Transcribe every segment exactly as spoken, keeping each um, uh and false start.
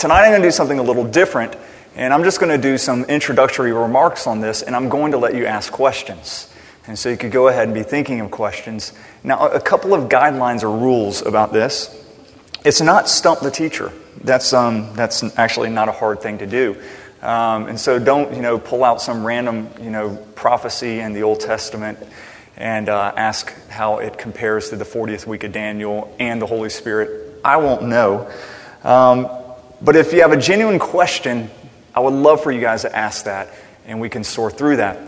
Tonight I'm going to do something a little different, and I'm just going to do some introductory remarks on this, and I'm going to let you ask questions. And so you could go ahead and be thinking of questions. Now, a couple of guidelines or rules about this. It's not stump the teacher. That's um, that's actually not a hard thing to do. Um, and so don't, you know, pull out some random, you know, prophecy in the Old Testament and uh, ask how it compares to the fortieth week of Daniel and the Holy Spirit. I won't know. Um, but if you have a genuine question, I would love for you guys to ask that, and we can sort through that.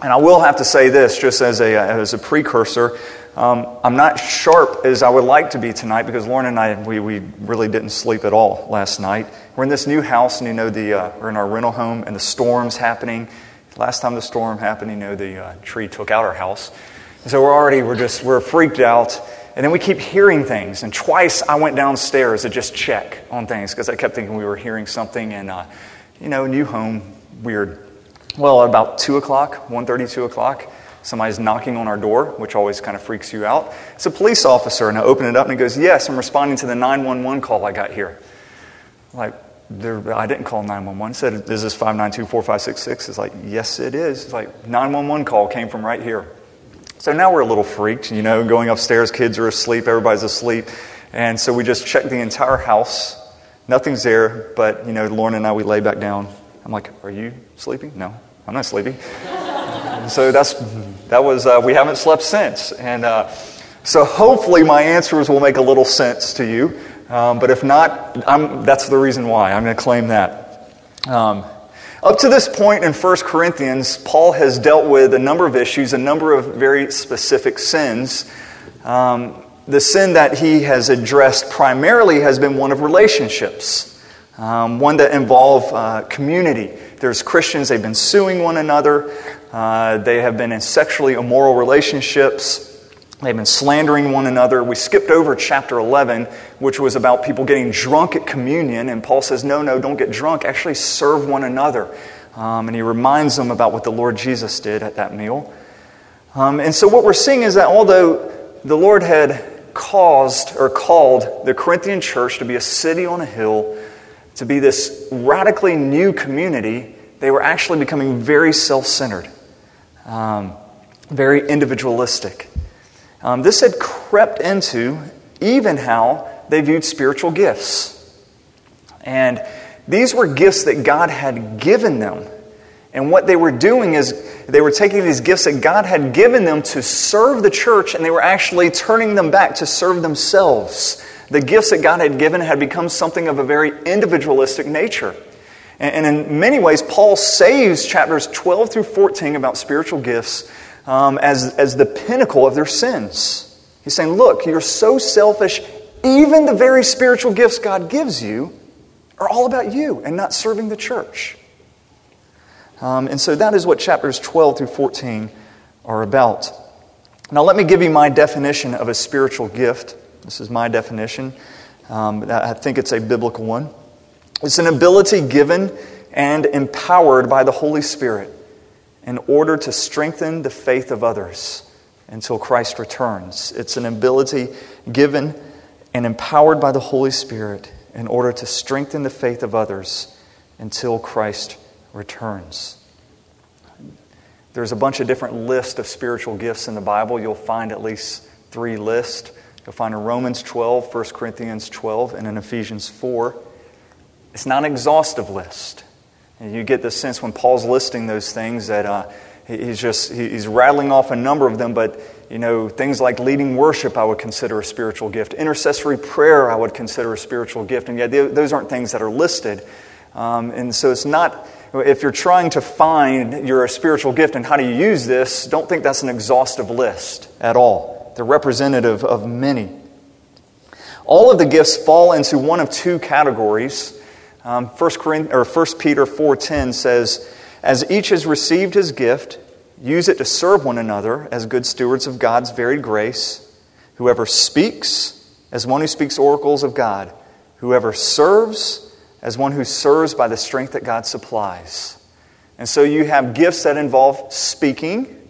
And I will have to say this, just as a as a precursor, um, I'm not sharp as I would like to be tonight because Lauren and I, we, we really didn't sleep at all last night. We're in this new house, and you know, the uh, we're in our rental home, and the storm's happening. Last time the storm happened, you know, the uh, tree took out our house. And so we're already, we're just, we're freaked out. And then we keep hearing things. And twice I went downstairs to just check on things because I kept thinking we were hearing something. And, uh, you know, new home, weird. Well, at about two o'clock, one thirty, two o'clock, somebody's knocking on our door, which always kind of freaks you out. It's a police officer, and I open it up, and he goes, yes, I'm responding to the nine one one call I got here. Like, I didn't call nine one one. I said, is this five nine two, four five six six? It's like, yes, it is. It's like, nine one one call came from right here. So now we're a little freaked, you know, going upstairs, kids are asleep, everybody's asleep. And so we just checked the entire house. Nothing's there, but, you know, Lauren and I, we lay back down. I'm like, are you sleeping? No, I'm not sleeping. So that's that was, uh, we haven't slept since. And uh, so hopefully my answers will make a little sense to you. Um, but if not, I'm, that's the reason why. I'm going to claim that. Um, up to this point in First Corinthians, Paul has dealt with a number of issues, a number of very specific sins. Um, the sin that he has addressed primarily has been one of relationships. Um, one that involve uh, community. There's Christians, they've been suing one another. Uh, they have been in sexually immoral relationships. They've been slandering one another. We skipped over chapter eleven, which was about people getting drunk at communion. And Paul says, no, no, don't get drunk. Actually serve one another. Um, and he reminds them about what the Lord Jesus did at that meal. Um, and so what we're seeing is that although the Lord had caused or called the Corinthian church to be a city on a hill, to be this radically new community, they were actually becoming very self-centered, um, very individualistic. Um, this had crept into even how they viewed spiritual gifts. And these were gifts that God had given them. And what they were doing is they were taking these gifts that God had given them to serve the church, and they were actually turning them back to serve themselves. The gifts that God had given had become something of a very individualistic nature. And in many ways, Paul saves chapters twelve through fourteen about spiritual gifts um, as, as the pinnacle of their sins. He's saying, look, you're so selfish, even the very spiritual gifts God gives you are all about you and not serving the church. Um, and so that is what chapters twelve through fourteen are about. Now let me give you my definition of a spiritual gift. This is my definition. Um, I think it's a biblical one. It's an ability given and empowered by the Holy Spirit in order to strengthen the faith of others until Christ returns. It's an ability given and empowered by the Holy Spirit in order to strengthen the faith of others until Christ returns. There's a bunch of different lists of spiritual gifts in the Bible. You'll find at least three lists. You'll find in Romans twelve, First Corinthians twelve, and in Ephesians four. It's not an exhaustive list. And you get the sense when Paul's listing those things that uh, he's just he's rattling off a number of them. But you know, things like leading worship, I would consider a spiritual gift. Intercessory prayer, I would consider a spiritual gift. And yet those aren't things that are listed. Um, and so it's not. If you're trying to find your spiritual gift and how do you use this, don't think that's an exhaustive list at all. They're representative of many. All of the gifts fall into one of two categories. Um, First Peter four ten says, as each has received his gift, use it to serve one another as good stewards of God's varied grace. Whoever speaks, as one who speaks oracles of God. Whoever serves, as one who serves by the strength that God supplies. And so you have gifts that involve speaking.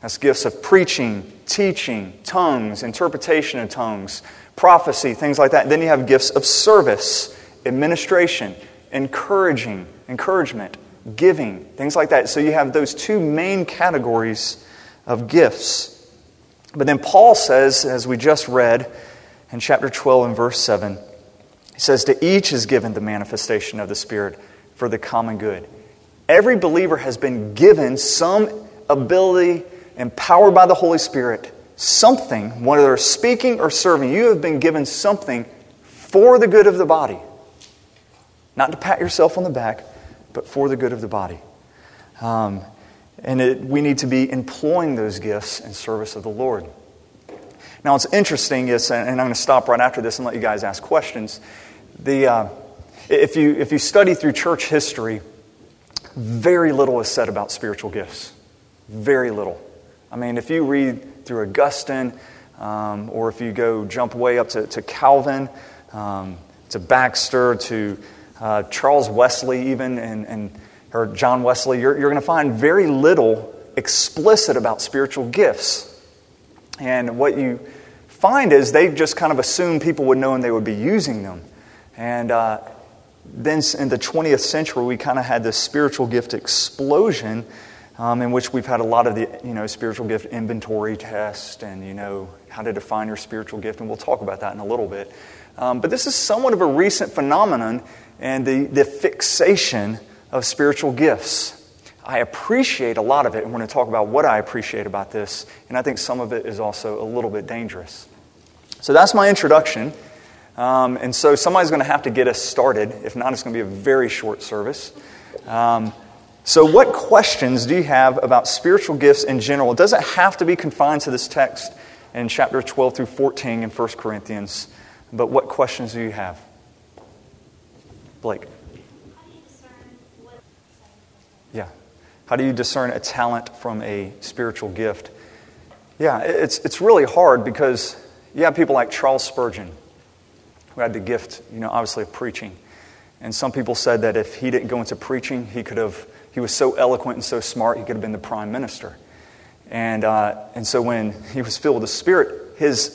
That's gifts of preaching, teaching, tongues, interpretation of tongues, prophecy, things like that. Then you have gifts of service, administration, encouraging, encouragement, giving, things like that. So you have those two main categories of gifts. But then Paul says, as we just read in chapter twelve and verse seven, he says, to each is given the manifestation of the Spirit for the common good. Every believer has been given some ability, empowered by the Holy Spirit, something, whether speaking or serving, you have been given something for the good of the body. Not to pat yourself on the back, but for the good of the body. Um, and it, we need to be employing those gifts in service of the Lord. Now, what's interesting is, and I'm going to stop right after this and let you guys ask questions. The uh, if you if you study through church history, very little is said about spiritual gifts. Very little. I mean, if you read through Augustine, um, or if you go jump way up to, to Calvin, um, to Baxter, to uh, Charles Wesley even, and, and or John Wesley, you're, you're going to find very little explicit about spiritual gifts. And what you find is they just kind of assumed people would know and they would be using them. And uh, then in the twentieth century, we kind of had this spiritual gift explosion, Um, in which we've had a lot of the, you know, spiritual gift inventory test and, you know, how to define your spiritual gift. And we'll talk about that in a little bit. Um, but this is somewhat of a recent phenomenon and the, the fixation of spiritual gifts. I appreciate a lot of it. And we're going to talk about what I appreciate about this. And I think some of it is also a little bit dangerous. So that's my introduction. Um, and so somebody's going to have to get us started. If not, it's going to be a very short service. Um So what questions do you have about spiritual gifts in general? It doesn't have to be confined to this text in chapter twelve through fourteen in First Corinthians, but what questions do you have? Blake? How do you discern what... Yeah. How do you discern a talent from a spiritual gift? Yeah, it's it's really hard because you have people like Charles Spurgeon who had the gift, you know, obviously of preaching. And some people said that if he didn't go into preaching, he could have... He was so eloquent and so smart, he could have been the prime minister. And uh, and so when he was filled with the Spirit, his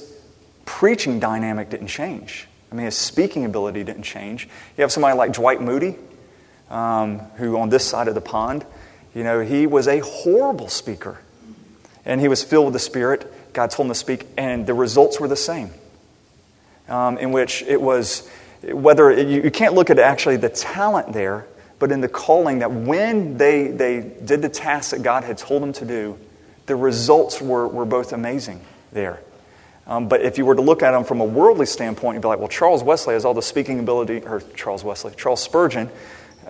preaching dynamic didn't change. I mean, his speaking ability didn't change. You have somebody like Dwight Moody, um, who on this side of the pond, you know, he was a horrible speaker. And he was filled with the Spirit. God told him to speak, and the results were the same. Um, in which it was, whether, you, you can't look at actually the talent there, but in the calling that when they, they did the task that God had told them to do, the results were, were both amazing there. Um, but if you were to look at them from a worldly standpoint, you'd be like, well, Charles Wesley has all the speaking ability, or Charles Wesley, Charles Spurgeon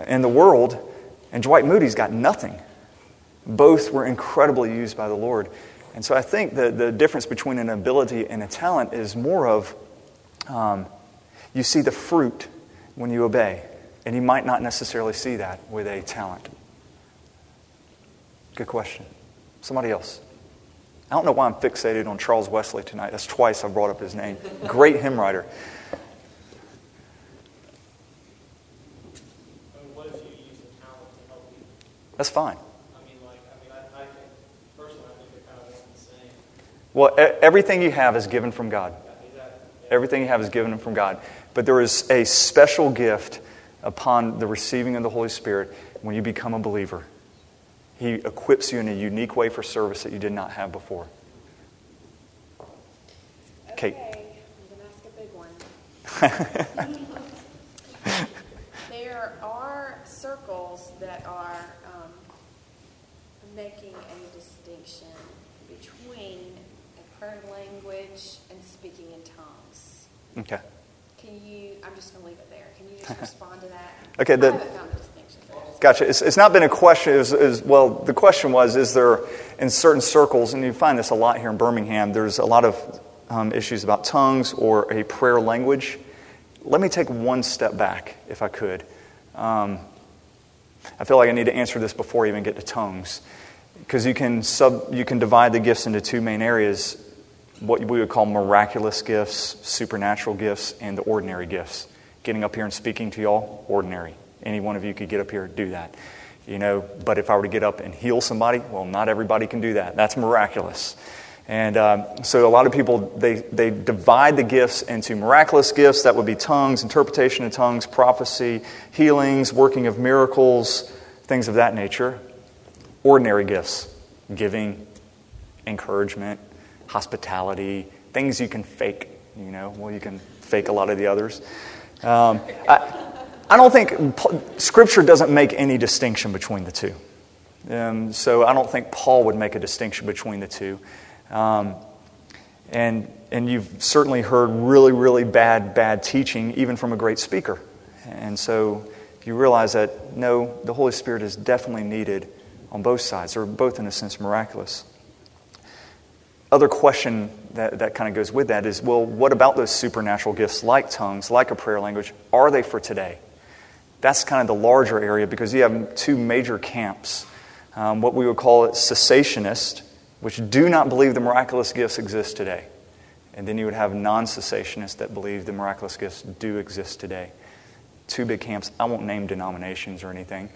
in the world, and Dwight Moody's got nothing. Both were incredibly used by the Lord. And so I think the, the difference between an ability and a talent is more of um, you see the fruit when you obey. And you might not necessarily see that with a talent. Good question. Somebody else. I don't know why I'm fixated on Charles Wesley tonight. That's twice I brought up his name. Great hymn writer. I mean, what if you use a talent to help you? That's fine. I mean, like, I mean, I, I think, personally, I think they're kind of the same. Well, e- everything you have is given from God. Yeah, exactly. Yeah. Everything you have is given from God. But there is a special gift upon the receiving of the Holy Spirit when you become a believer. He equips you in a unique way for service that you did not have before. Okay, Kate. I'm going to ask a big one. There are circles that are um, making a distinction between a prayer language and speaking in tongues. Okay. Can you, I'm just going to leave it there. Can you just respond to that? Okay. The, I haven't found a distinction. Gotcha. It's, it's not been a question. It was, it was, well, the question was, is there in certain circles, and you find this a lot here in Birmingham, there's a lot of um, issues about tongues or a prayer language. Let me take one step back, if I could. Um, I feel like I need to answer this before I even get to tongues. Because you can sub, you can divide the gifts into two main areas. What we would call miraculous gifts, supernatural gifts, and the ordinary gifts. Getting up here and speaking to y'all, ordinary. Any one of you could get up here and do that. You know, but if I were to get up and heal somebody, well, not everybody can do that. That's miraculous. And um, so a lot of people, they, they divide the gifts into miraculous gifts. That would be tongues, interpretation of tongues, prophecy, healings, working of miracles, things of that nature. Ordinary gifts, giving, encouragement, hospitality, things you can fake, you know. Well, you can fake a lot of the others. Um, I, I don't think, Scripture doesn't make any distinction between the two. Um, so I don't think Paul would make a distinction between the two. Um, and and you've certainly heard really, really bad, bad teaching, even from a great speaker. And so you realize that, no, the Holy Spirit is definitely needed on both sides. They're both, in a sense, miraculous. Other question that, that kind of goes with that is, well, what about those supernatural gifts like tongues, like a prayer language? Are they for today? That's kind of the larger area, because you have two major camps. Um, what we would call it cessationist, which do not believe the miraculous gifts exist today. And then you would have non-cessationists that believe the miraculous gifts do exist today. Two big camps. I won't name denominations or anything.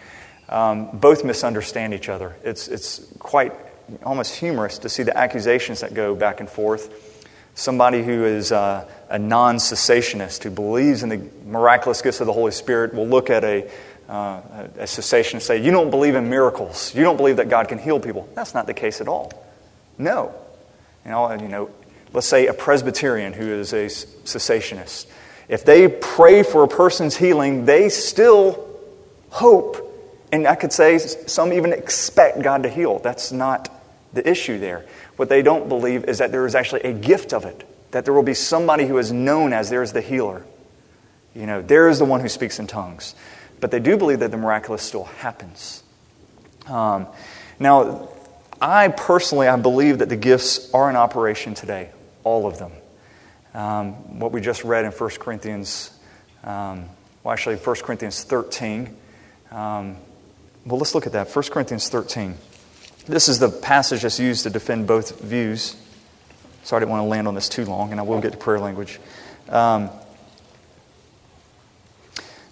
Um, both misunderstand each other. It's it's quite almost humorous to see the accusations that go back and forth. Somebody who is uh, a non-cessationist, who believes in the miraculous gifts of the Holy Spirit, will look at a uh, a cessationist and say, you don't believe in miracles. You don't believe that God can heal people. That's not the case at all. No. You know, you know, let's say a Presbyterian who is a cessationist. If they pray for a person's healing, they still hope, and I could say some even expect God to heal. That's not the issue there. What they don't believe is that there is actually a gift of it, that there will be somebody who is known as there's the healer. You know, there is the one who speaks in tongues. But they do believe that the miraculous still happens. Um, now, I personally, I believe that the gifts are in operation today, all of them. Um, what we just read in First Corinthians, um, well, actually First Corinthians thirteen. Um, well, let's look at that. First Corinthians thirteen. This is the passage that's used to defend both views. So I didn't want to land on this too long, and I will get to prayer language. Um,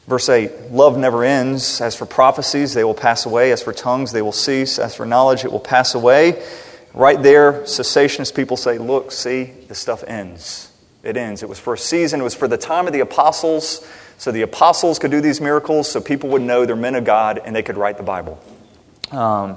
Verse eight, love never ends. As for prophecies, they will pass away. As for tongues, they will cease. As for knowledge, it will pass away. Right there, cessationist people say, look, see, this stuff ends. It ends. It was for a season. It was for the time of the apostles. So the apostles could do these miracles so people would know they're men of God and they could write the Bible. Um,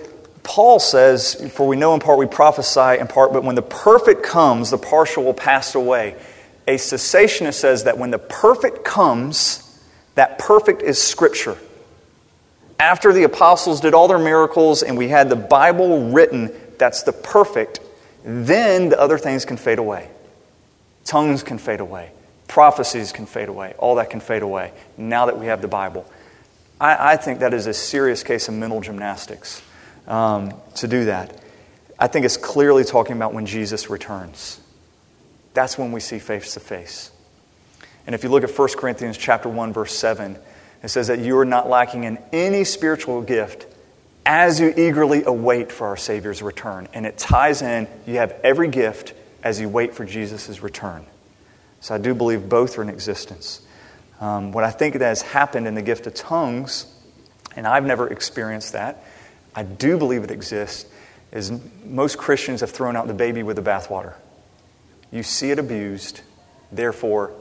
Paul says, for we know in part, we prophesy in part, but when the perfect comes, the partial will pass away. A cessationist says that when the perfect comes, that perfect is Scripture. After the apostles did all their miracles and we had the Bible written, that's the perfect, then the other things can fade away. Tongues can fade away. Prophecies can fade away. All that can fade away now that we have the Bible. I, I think that is a serious case of mental gymnastics um, to do that. I think it's clearly talking about when Jesus returns. That's when we see face to face. And if you look at First Corinthians chapter one, verse seven, it says that you are not lacking in any spiritual gift as you eagerly await for our Savior's return. And it ties in, you have every gift as you wait for Jesus' return. So I do believe both are in existence. Um, what I think that has happened in the gift of tongues, and I've never experienced that, I do believe it exists, is most Christians have thrown out the baby with the bathwater. You see it abused, therefore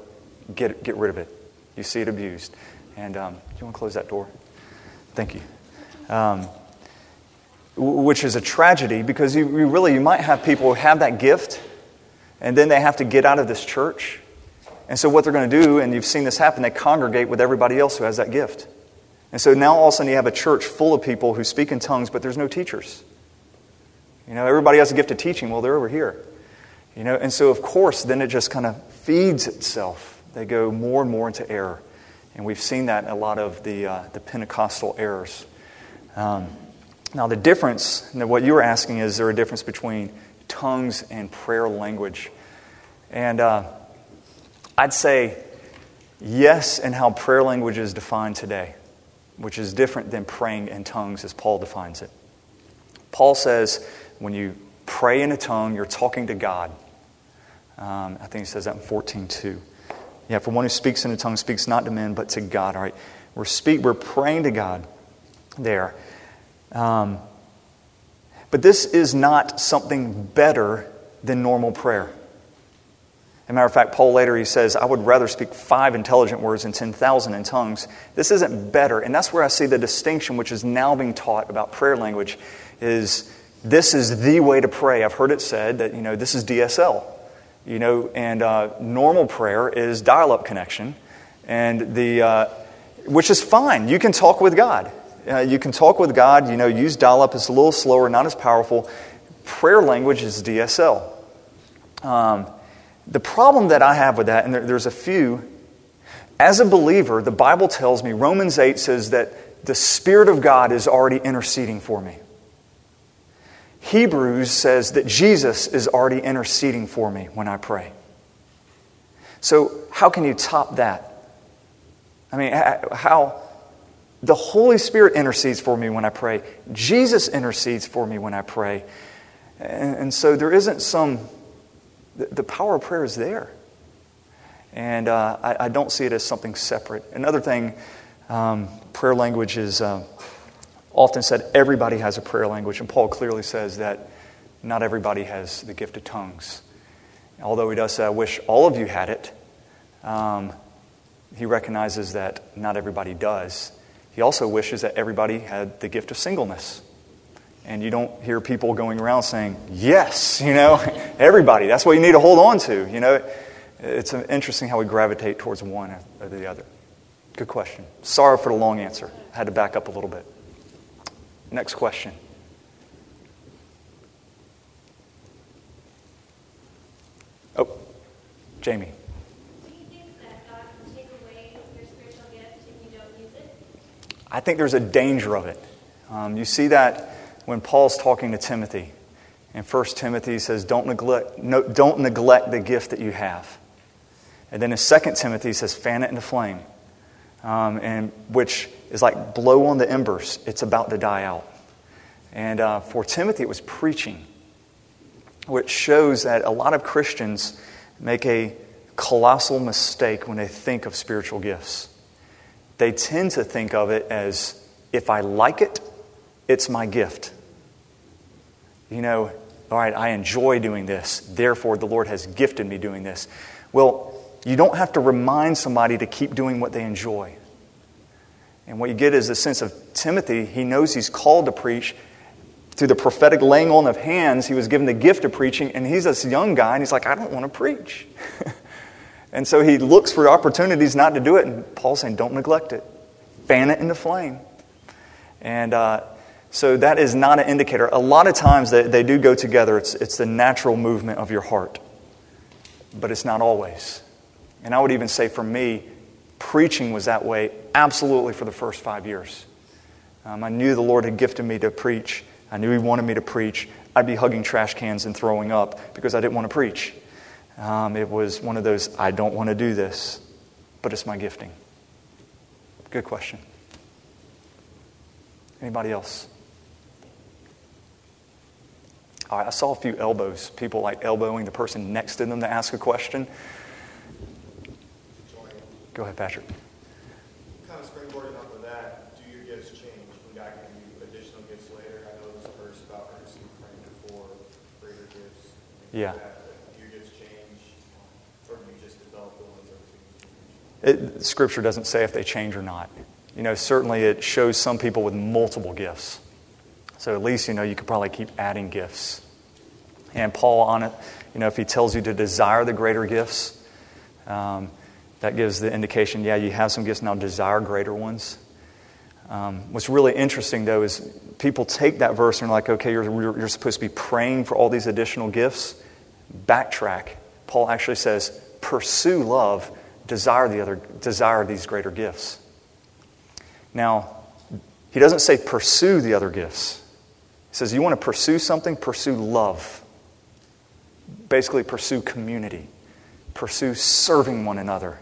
Get get rid of it. You see it abused. And um, you want to close that door? Thank you. Um, which is a tragedy, because you, you really, you might have people who have that gift and then they have to get out of this church. And so what they're going to do, and you've seen this happen, they congregate with everybody else who has that gift. And so now all of a sudden you have a church full of people who speak in tongues, but there's no teachers. You know, everybody has a gift of teaching. Well, they're over here. You know, and so of course, then it just kind of feeds itself. They go more and more into error. And we've seen that in a lot of the uh, the Pentecostal errors. Um, now the difference, and what you were asking, is there a difference between tongues and prayer language? And uh, I'd say yes in how prayer language is defined today, which is different than praying in tongues as Paul defines it. Paul says when you pray in a tongue, you're talking to God. Um, I think he says that in fourteen two. Yeah, for one who speaks in a tongue speaks not to men, but to God. All right, we're speak, we're praying to God there. Um, but this is not something better than normal prayer. As a matter of fact, Paul later, he says, I would rather speak five intelligent words than ten thousand in tongues. This isn't better. And that's where I see the distinction which is now being taught about prayer language is this is the way to pray. I've heard it said that, you know, this is D S L. You know, and uh, normal prayer is dial-up connection, and the uh, which is fine. You can talk with God. Uh, you can talk with God. You know, use dial-up. It's a little slower, not as powerful. Prayer language is D S L. Um, the problem that I have with that, and there, there's a few. As a believer, the Bible tells me, Romans eight says that the Spirit of God is already interceding for me. Hebrews says that Jesus is already interceding for me when I pray. So how can you top that? I mean, how the Holy Spirit intercedes for me when I pray. Jesus intercedes for me when I pray. And, and so there isn't some, the, the power of prayer is there. And uh, I, I don't see it as something separate. Another thing, um, prayer language is... Uh, often said everybody has a prayer language, and Paul clearly says that not everybody has the gift of tongues. Although he does say, I wish all of you had it, um, he recognizes that not everybody does. He also wishes that everybody had the gift of singleness. And you don't hear people going around saying, yes, you know, everybody. That's what you need to hold on to. You know, it's interesting how we gravitate towards one or the other. Good question. Sorry for the long answer. I had to back up a little bit. Next question. Oh, Jamie. Do you think that God can take away your spiritual gift if you don't use it? I think there's a danger of it. Um, you see that when Paul's talking to Timothy. In First Timothy, he says, don't neglect, no, don't neglect the gift that you have. And then in Second Timothy, he says, fan it into flame. Um, and which is like blow on the embers. It's about to die out. And uh, for Timothy, it was preaching, which shows that a lot of Christians make a colossal mistake when they think of spiritual gifts. They tend to think of it as, if I like it, it's my gift. You know, all right, I enjoy doing this. Therefore, the Lord has gifted me doing this. Well, you don't have to remind somebody to keep doing what they enjoy. And what you get is the sense of Timothy. He knows he's called to preach. Through the prophetic laying on of hands, he was given the gift of preaching. And he's this young guy, and he's like, I don't want to preach. And so he looks for opportunities not to do it. And Paul's saying, don't neglect it. Fan it into flame. And uh, so that is not an indicator. A lot of times they, they do go together. It's, it's the natural movement of your heart. But it's not always. And I would even say for me, preaching was that way absolutely for the first five years. Um, I knew the Lord had gifted me to preach. I knew He wanted me to preach. I'd be hugging trash cans and throwing up because I didn't want to preach. Um, it was one of those, I don't want to do this, but it's my gifting. Good question. Anybody else? All right, I saw a few elbows. People like elbowing the person next to them to ask a question. Go ahead, Patrick. Kind of springboarding off of that, do your gifts change when God can give you additional gifts later? I know this verse about earnestly praying for greater gifts. Yeah. That. Do your gifts change, or do you just develop the ones that are changed? Scripture doesn't say if they change or not. You know, certainly it shows some people with multiple gifts. So at least, you know, you could probably keep adding gifts. And Paul on it, you know, if he tells you to desire the greater gifts, um, that gives the indication, yeah, you have some gifts, now desire greater ones. Um, what's really interesting, though, is people take that verse and are like, okay, you're, you're supposed to be praying for all these additional gifts. Backtrack. Paul actually says, pursue love, desire the other, desire these greater gifts. Now, he doesn't say pursue the other gifts. He says, you want to pursue something? Pursue love. Basically, pursue community. pursue serving one another.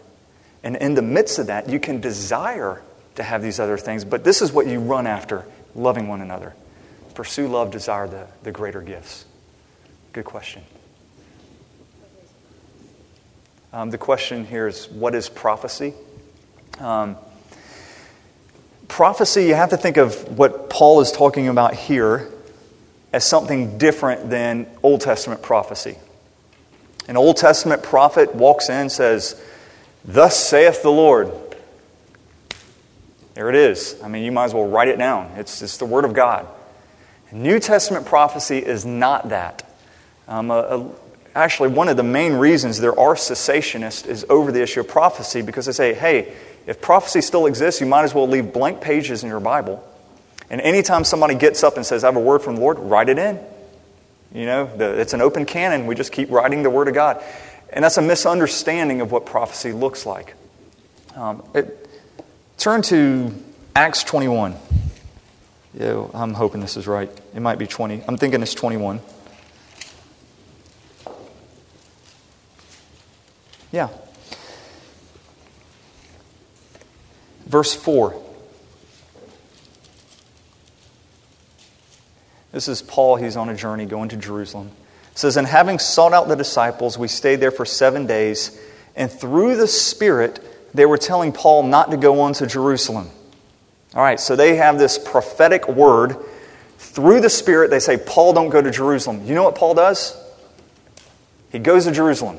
And in the midst of that, you can desire to have these other things, but this is what you run after, loving one another. Pursue love, desire the, the greater gifts. Good question. Um, the question here is, what is prophecy? Um, prophecy, you have to think of what Paul is talking about here as something different than Old Testament prophecy. An Old Testament prophet walks in and says, "Thus saith the Lord." There it is. I mean, you might as well write it down. It's, it's the Word of God. New Testament prophecy is not that. Um, a, a, actually, one of the main reasons there are cessationists is over the issue of prophecy, because they say, hey, if prophecy still exists, you might as well leave blank pages in your Bible. And anytime somebody gets up and says, I have a word from the Lord, write it in. You know, the, it's an open canon. We just keep writing the Word of God. And that's a misunderstanding of what prophecy looks like. Um, it, turn to Acts twenty-one. Yeah, I'm hoping this is right. It might be twenty. I'm thinking it's twenty-one. Yeah. Verse four. This is Paul. He's on a journey going to Jerusalem. It says, and having sought out the disciples, we stayed there for seven days, and through the Spirit, they were telling Paul not to go on to Jerusalem. All right, so they have this prophetic word. Through the Spirit, they say, Paul, don't go to Jerusalem. You know what Paul does? He goes to Jerusalem.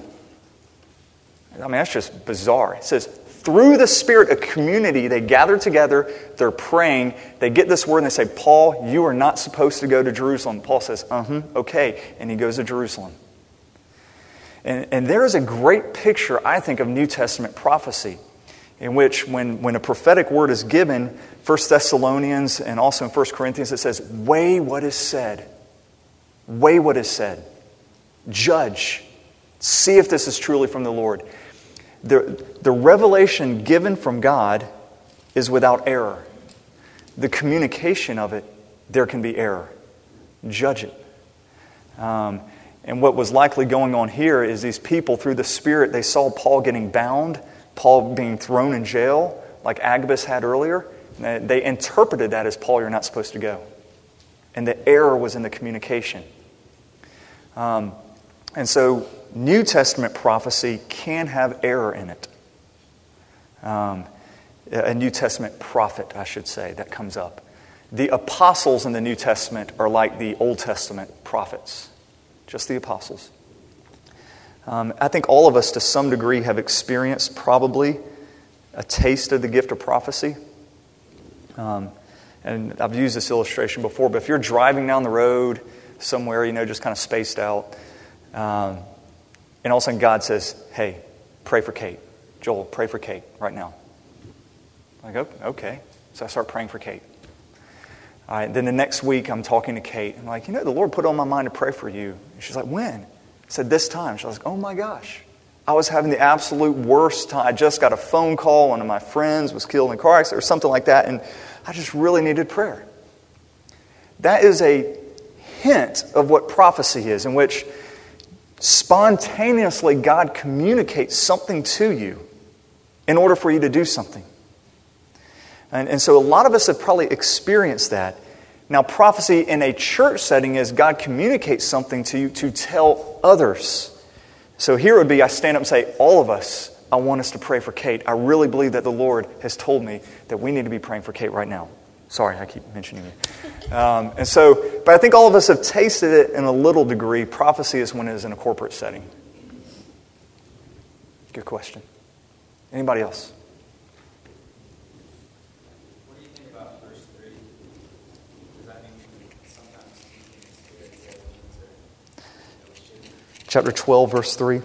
I mean, that's just bizarre. It says, through the Spirit, a community, they gather together, they're praying, they get this word, and they say, Paul, you are not supposed to go to Jerusalem. Paul says, uh-huh, okay, and he goes to Jerusalem. And, and there is a great picture, I think, of New Testament prophecy, in which when, when a prophetic word is given, First Thessalonians and also in First Corinthians, it says, weigh what is said. Weigh what is said. Judge. See if this is truly from the Lord. The, the revelation given from God is without error. The communication of it, there can be error. Judge it. Um, and what was likely going on here is these people, through the Spirit, they saw Paul getting bound, Paul being thrown in jail, like Agabus had earlier. They interpreted that as, Paul, you're not supposed to go. And the error was in the communication. Um, and so, New Testament prophecy can have error in it. Um, a New Testament prophet, I should say, that comes up. The apostles in the New Testament are like the Old Testament prophets. Just the apostles. Um, I think all of us to some degree have experienced probably a taste of the gift of prophecy. Um, and I've used this illustration before, but if you're driving down the road somewhere, you know, just kind of spaced out, um, and all of a sudden God says, hey, pray for Kate. Joel, pray for Kate right now. I go, okay. So I start praying for Kate. All right, then the next week I'm talking to Kate. I'm like, you know, the Lord put on my mind to pray for you. And she's like, when? I said, this time. She was like, oh my gosh. I was having the absolute worst time. I just got a phone call. One of my friends was killed in a car accident or something like that. And I just really needed prayer. That is a hint of what prophecy is, in which spontaneously God communicates something to you in order for you to do something. And, and so a lot of us have probably experienced that. Now, prophecy in a church setting is God communicates something to you to tell others. So here would be, I stand up and say, all of us, I want us to pray for Kate. I really believe that the Lord has told me that we need to be praying for Kate right now. Sorry, I keep mentioning you. Um, and so, but I think all of us have tasted it in a little degree. Prophecy is when it is in a corporate setting. Good question. Anybody else? Chapter twelve, verse three.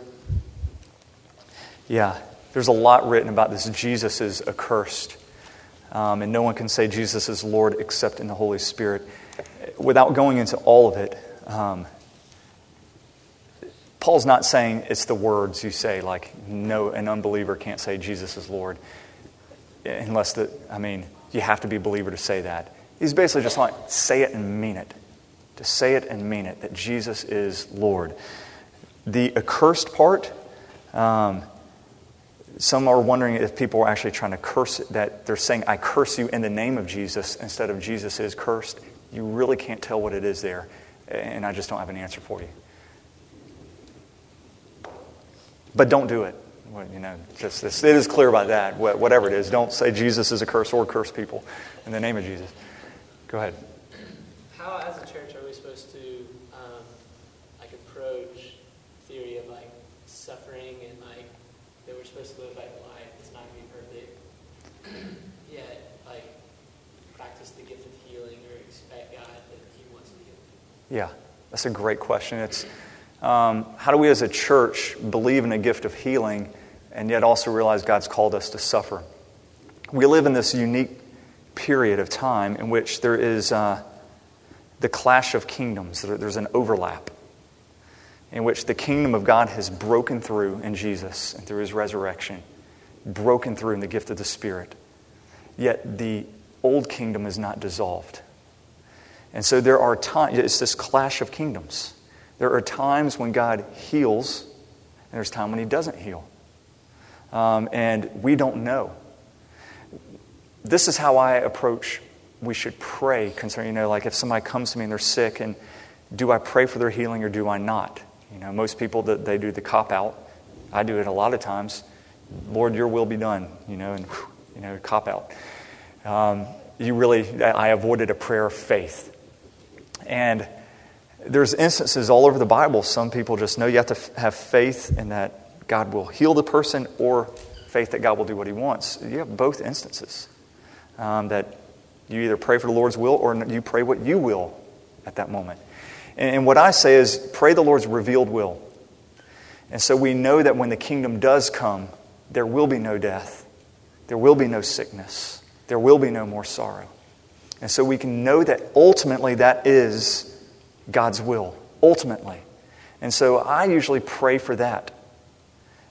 Yeah, there's a lot written about this. Jesus is accursed. Um, and no one can say Jesus is Lord except in the Holy Spirit. Without going into all of it, um, Paul's not saying it's the words you say, like, no, an unbeliever can't say Jesus is Lord. Unless, the, I mean, you have to be a believer to say that. He's basically just like, say it and mean it. To say it and mean it, that Jesus is Lord. The accursed part, Um, some are wondering if people are actually trying to curse it, that they're saying, I curse you in the name of Jesus, instead of Jesus is cursed. You really can't tell what it is there, and I just don't have an answer for you. But don't do it. Well, you know, just this, it is clear about that. Whatever it is, don't say Jesus is a curse or curse people in the name of Jesus. Go ahead. How, as a church, are we supposed to um, like approach theory of like suffering and like that we're supposed to live like life? It's not going to be perfect. Yet, like practice the gift of healing or expect God that He wants to heal. Yeah, that's a great question. It's Um, how do we as a church believe in a gift of healing and yet also realize God's called us to suffer? We live in this unique period of time in which there is uh, the clash of kingdoms. There's an overlap in which the kingdom of God has broken through in Jesus and through His resurrection, broken through in the gift of the Spirit. Yet the old kingdom is not dissolved. And so there are times, it's this clash of kingdoms. There are times when God heals, and there's time when He doesn't heal. Um, and we don't know. This is how I approach, we should pray concerning, you know, like if somebody comes to me and they're sick, and do I pray for their healing or do I not? You know, most people, they do the cop-out. I do it a lot of times. Lord, your will be done, you know, and, you know, cop-out. Um, you really, I avoided a prayer of faith. And there's instances all over the Bible. Some people just know you have to f- have faith in that God will heal the person, or faith that God will do what He wants. You have both instances, um, that you either pray for the Lord's will or you pray what you will at that moment. And, and what I say is pray the Lord's revealed will. And so we know that when the kingdom does come, there will be no death. There will be no sickness. There will be no more sorrow. And so we can know that ultimately that is God's will, ultimately. And so I usually pray for that.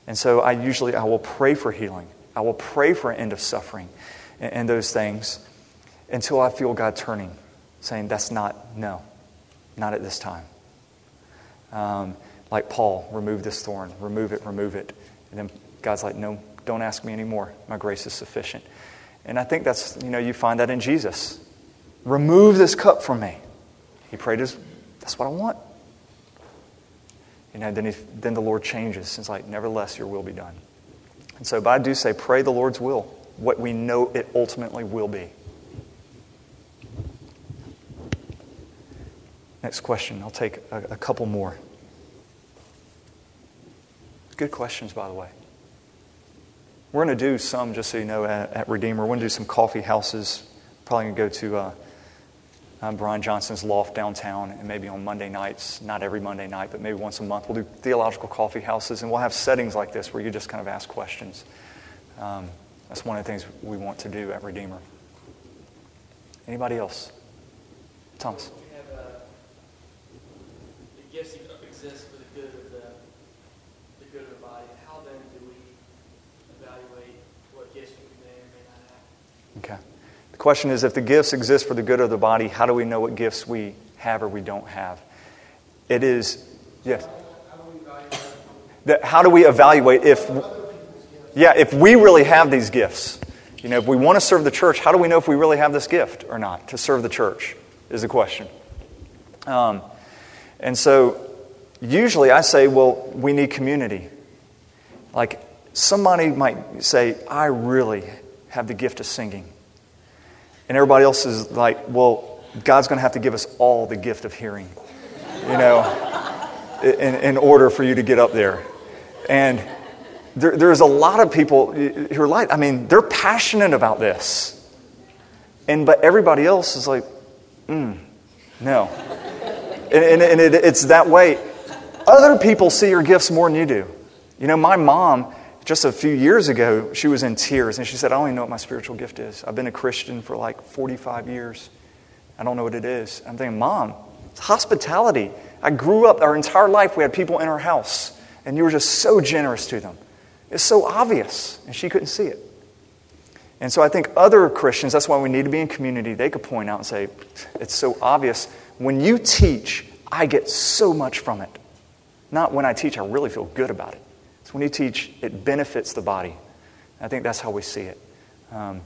And so I usually, I will pray for healing. I will pray for an end of suffering and, and those things until I feel God turning, saying, that's not, no, not at this time. Um, like Paul, remove this thorn, remove it, remove it. And then God's like, no, don't ask me anymore. My grace is sufficient. And I think that's, you know, you find that in Jesus. Remove this cup from me. He prayed his That's what I want. You know, then, he, then the Lord changes. It's like, nevertheless, your will be done. And so, but I do say, pray the Lord's will, what we know it ultimately will be. Next question. I'll take a, a couple more. Good questions, by the way. We're going to do some, just so you know, at, at Redeemer. We're going to do some coffee houses. Probably going to go to Uh, Um, Brian Johnson's loft downtown, and maybe on Monday nights, not every Monday night, but maybe once a month, we'll do theological coffee houses, and we'll have settings like this where you just kind of ask questions. Um, that's one of the things we want to do at Redeemer. Anybody else? Thomas. We have, uh, the gifts exist for the good of the, the good of the body. How then do we evaluate what gifts we may or may not have? Okay. The question is, if the gifts exist for the good of the body, how do we know what gifts we have or we don't have? It is, yes. How do we evaluate if, yeah, if we really have these gifts? You know, if we want to serve the church, how do we know if we really have this gift or not to serve the church is the question. Um, and so usually I say, well, we need community. Like somebody might say, I really have the gift of singing. And everybody else is like, well, God's going to have to give us all the gift of hearing, you know, in, in order for you to get up there. And there, there's a lot of people who are like, I mean, they're passionate about this. And but everybody else is like, mm, no. And, and, and it, it's that way. Other people see your gifts more than you do. You know, my mom, just a few years ago, she was in tears, and she said, I don't even know what my spiritual gift is. I've been a Christian for like forty-five years. I don't know what it is. I'm thinking, Mom, it's hospitality. I grew up, our entire life, we had people in our house, and you were just so generous to them. It's so obvious, and she couldn't see it. And so I think other Christians, that's why we need to be in community. They could point out and say, it's so obvious. When you teach, I get so much from it. Not when I teach, I really feel good about it. When you teach, it benefits the body. I think that's how we see it. Um,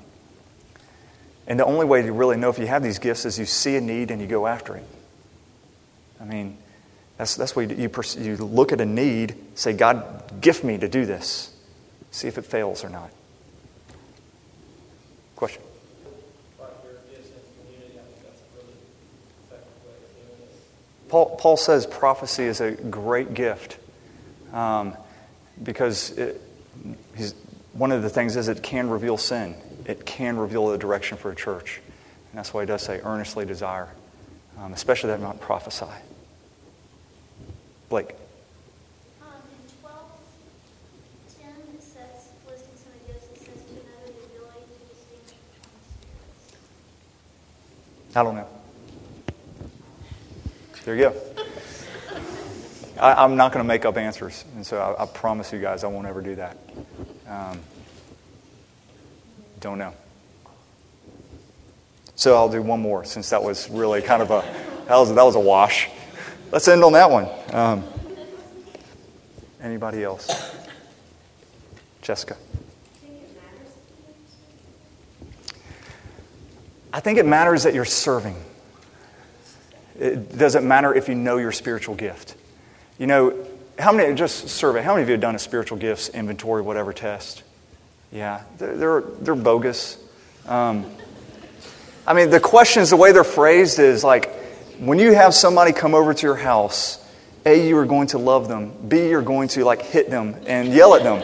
and the only way to really know if you have these gifts is you see a need and you go after it. I mean, that's that's where you, you, you look at a need, say, God, gift me to do this. See if it fails or not. Question? Paul, Paul says prophecy is a great gift um, because it, he's, one of the things is it can reveal sin. It can reveal the direction for a church. And that's why he does say earnestly desire, um, especially that not prophesy. Blake. I don't know. There you go. I, I'm not going to make up answers. And so I, I promise you guys I won't ever do that. Um, don't know. So I'll do one more since that was really kind of a, that was, that was a wash. Let's end on that one. Um, anybody else? Jessica. I think it matters that you're serving. It doesn't matter if you know your spiritual gift. You know, how many, just survey, how many of you have done a spiritual gifts, inventory, whatever test? Yeah, they're they're, they're bogus. Um, I mean, the questions, the way they're phrased is like, when you have somebody come over to your house, A, you are going to love them. B, you're going to like hit them and yell at them.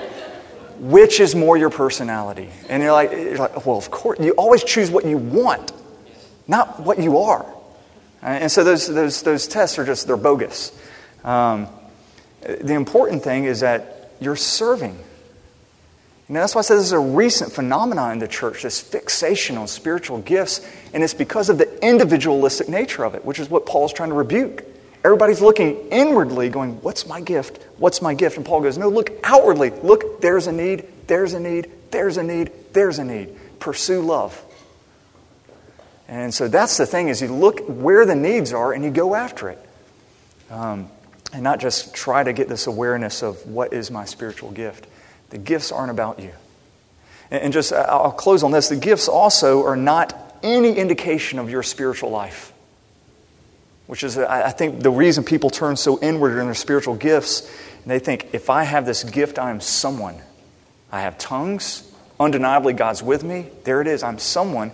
Which is more your personality? And you're like, you're like, well, of course. You always choose what you want, not what you are. And so those those those tests are just, they're bogus. Um, the important thing is that you're serving. You know, that's why I said this is a recent phenomenon in the church, this fixation on spiritual gifts. And it's because of the individualistic nature of it, which is what Paul's trying to rebuke. Everybody's looking inwardly going, what's my gift? What's my gift? And Paul goes, no, look outwardly. Look, there's a need, there's a need, there's a need, there's a need. Pursue love. And so that's the thing is you look where the needs are and you go after it. Um, and not just try to get this awareness of what is my spiritual gift. The gifts aren't about you. And, and just I'll close on this. The gifts also are not any indication of your spiritual life. Which is, I think, the reason people turn so inward in their spiritual gifts. And they think, if I have this gift, I am someone. I have tongues. Undeniably, God's with me. There it is. I'm someone.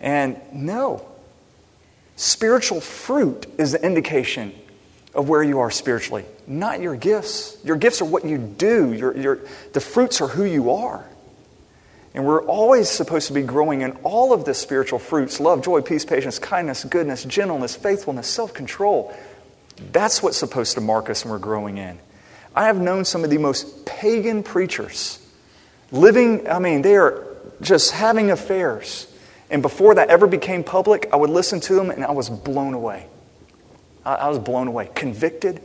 And no. Spiritual fruit is the indication of where you are spiritually. Not your gifts. Your gifts are what you do. Your, your, the fruits are who you are. And we're always supposed to be growing in all of the spiritual fruits, love, joy, peace, patience, kindness, goodness, gentleness, faithfulness, self-control. That's what's supposed to mark us when we're growing in. I have known some of the most pagan preachers living, I mean, they are just having affairs. And before that ever became public, I would listen to them and I was blown away. I, I was blown away, convicted.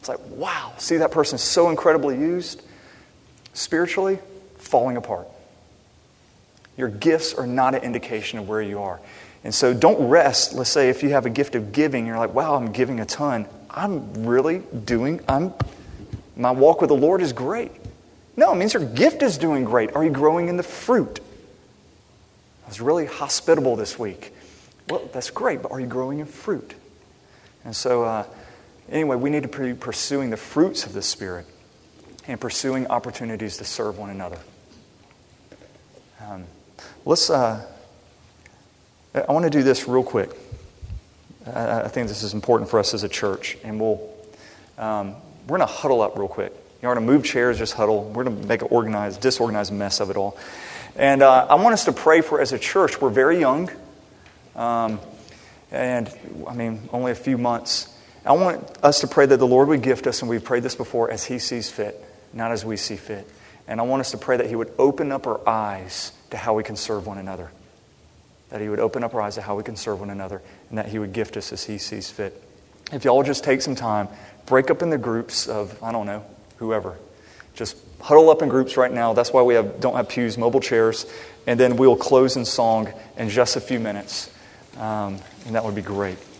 It's like, wow, see that person so incredibly used. Spiritually, falling apart. Your gifts are not an indication of where you are. And so don't rest. Let's say if you have a gift of giving, you're like, wow, I'm giving a ton. I'm really doing, I'm, my walk with the Lord is great. No, it means your gift is doing great. Are you growing in the fruit? I was really hospitable this week. Well, that's great, but are you growing in fruit? And so uh, anyway, we need to be pursuing the fruits of the Spirit and pursuing opportunities to serve one another. Um, Let's, uh, I want to do this real quick. I, I think this is important for us as a church. And we'll, um, we're going to huddle up real quick. You know, we're going to move chairs, just huddle. We're going to make an organized, disorganized mess of it all. And uh, I want us to pray for, as a church, we're very young. Um, and, I mean, only a few months. I want us to pray that the Lord would gift us, and we've prayed this before, as He sees fit, not as we see fit. And I want us to pray that He would open up our eyes to how we can serve one another. That He would open up our eyes to how we can serve one another. And that He would gift us as He sees fit. If y'all just take some time, break up into groups of, I don't know, whoever. Just huddle up in groups right now. That's why we have, don't have pews, mobile chairs. And then we'll close in song in just a few minutes. Um, and that would be great.